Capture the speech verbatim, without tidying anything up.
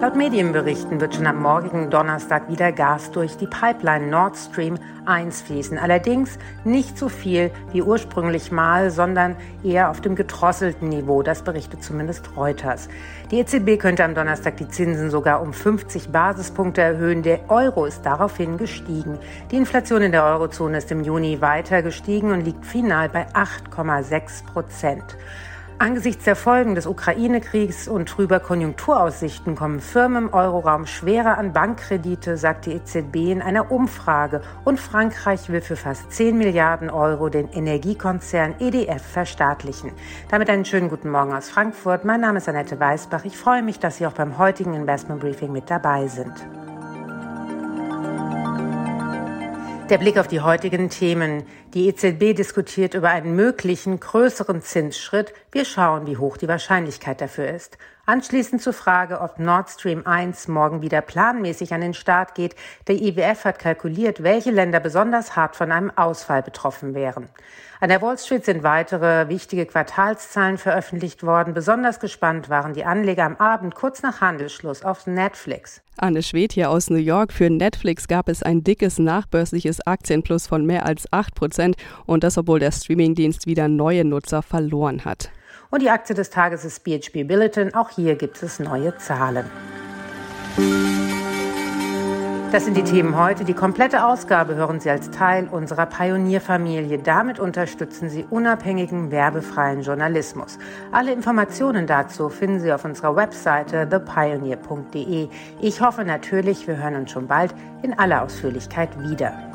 Laut Medienberichten wird schon am morgigen Donnerstag wieder Gas durch die Pipeline Nord Stream eins fließen. Allerdings nicht so viel wie ursprünglich mal, sondern eher auf dem gedrosselten Niveau. Das berichtet zumindest Reuters. Die E Z B könnte am Donnerstag die Zinsen sogar um fünfzig Basispunkte erhöhen. Der Euro ist daraufhin gestiegen. Die Inflation in der Eurozone ist im Juni weiter gestiegen und liegt final bei acht Komma sechs Prozent. Angesichts der Folgen des Ukraine-Kriegs und trüber Konjunkturaussichten kommen Firmen im Euroraum schwerer an Bankkredite, sagt die E Z B in einer Umfrage. Und Frankreich will für fast zehn Milliarden Euro den Energiekonzern E D F verstaatlichen. Damit einen schönen guten Morgen aus Frankfurt. Mein Name ist Annette Weißbach. Ich freue mich, dass Sie auch beim heutigen Investment Briefing mit dabei sind. Der Blick auf die heutigen Themen. Die E Z B diskutiert über einen möglichen größeren Zinsschritt. Wir schauen, wie hoch die Wahrscheinlichkeit dafür ist. Anschließend zur Frage, ob Nord Stream eins morgen wieder planmäßig an den Start geht. Der I W F hat kalkuliert, welche Länder besonders hart von einem Ausfall betroffen wären. An der Wall Street sind weitere wichtige Quartalszahlen veröffentlicht worden. Besonders gespannt waren die Anleger am Abend kurz nach Handelsschluss auf Netflix. Anne Schwedt hier aus New York. Für Netflix gab es ein dickes nachbörsliches Aktienplus von mehr als acht Prozent und das, obwohl der Streamingdienst wieder neue Nutzer verloren hat. Und die Aktie des Tages ist B H P Billiton. Auch hier gibt es neue Zahlen. Das sind die Themen heute. Die komplette Ausgabe hören Sie als Teil unserer Pionierfamilie. Damit unterstützen Sie unabhängigen, werbefreien Journalismus. Alle Informationen dazu finden Sie auf unserer Webseite the pioneer punkt de. Ich hoffe natürlich, wir hören uns schon bald in aller Ausführlichkeit wieder.